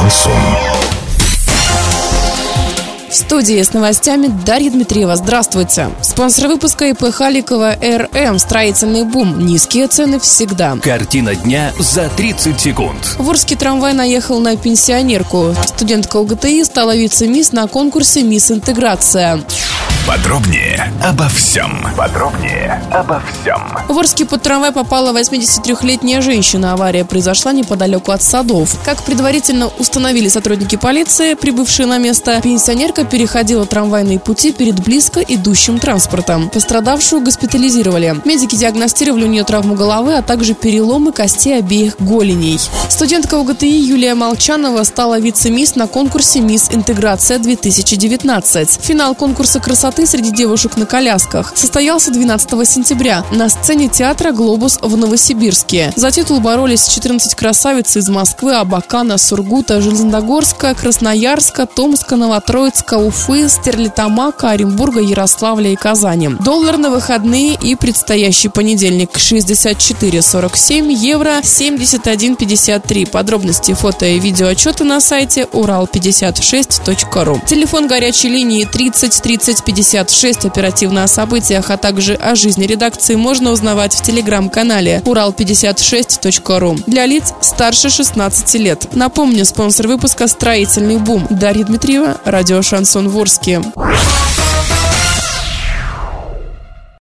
Шансон. В студии с новостями Дарья Дмитриева. Здравствуйте. Спонсор выпуска ИП Халикова РМ. Строительный бум. Низкие цены всегда. Картина дня за 30 секунд. В Урске трамвай наехал на пенсионерку. Студентка ОГТИ стала вице-мисс на конкурсе «Мисс интеграция». Подробнее обо всем. В Орске под трамвай попала 83-летняя женщина. Авария произошла неподалеку от Садов. Как предварительно установили сотрудники полиции, прибывшие на место, пенсионерка переходила трамвайные пути перед близко идущим транспортом. Пострадавшую госпитализировали. Медики диагностировали у нее травму головы, а также переломы костей обеих голеней. Студентка ОГТИ Юлия Молчанова стала вице-мисс на конкурсе «Мисс интеграция-2019». Финал конкурса красоты среди девушек на колясках состоялся 12 сентября на сцене театра «Глобус» в Новосибирске. За титул боролись 14 красавиц из Москвы, Абакана, Сургута, Железногорска, Красноярска, Томска, Новотроицка, Уфы, Стерлитамака, Оренбурга, Ярославля и Казани. Доллар на выходные и предстоящий понедельник: 64,47, евро 71,53. Подробности, фото и видеоотчеты на сайте Ural56.ru. Телефон горячей линии 30 30 56. Оперативно о событиях, а также о жизни редакции можно узнавать в телеграм-канале Ural56.ru для лиц старше 16 лет. Напомню, спонсор выпуска «Строительный бум». Дарья Дмитриева, Радио Шансон в Орске.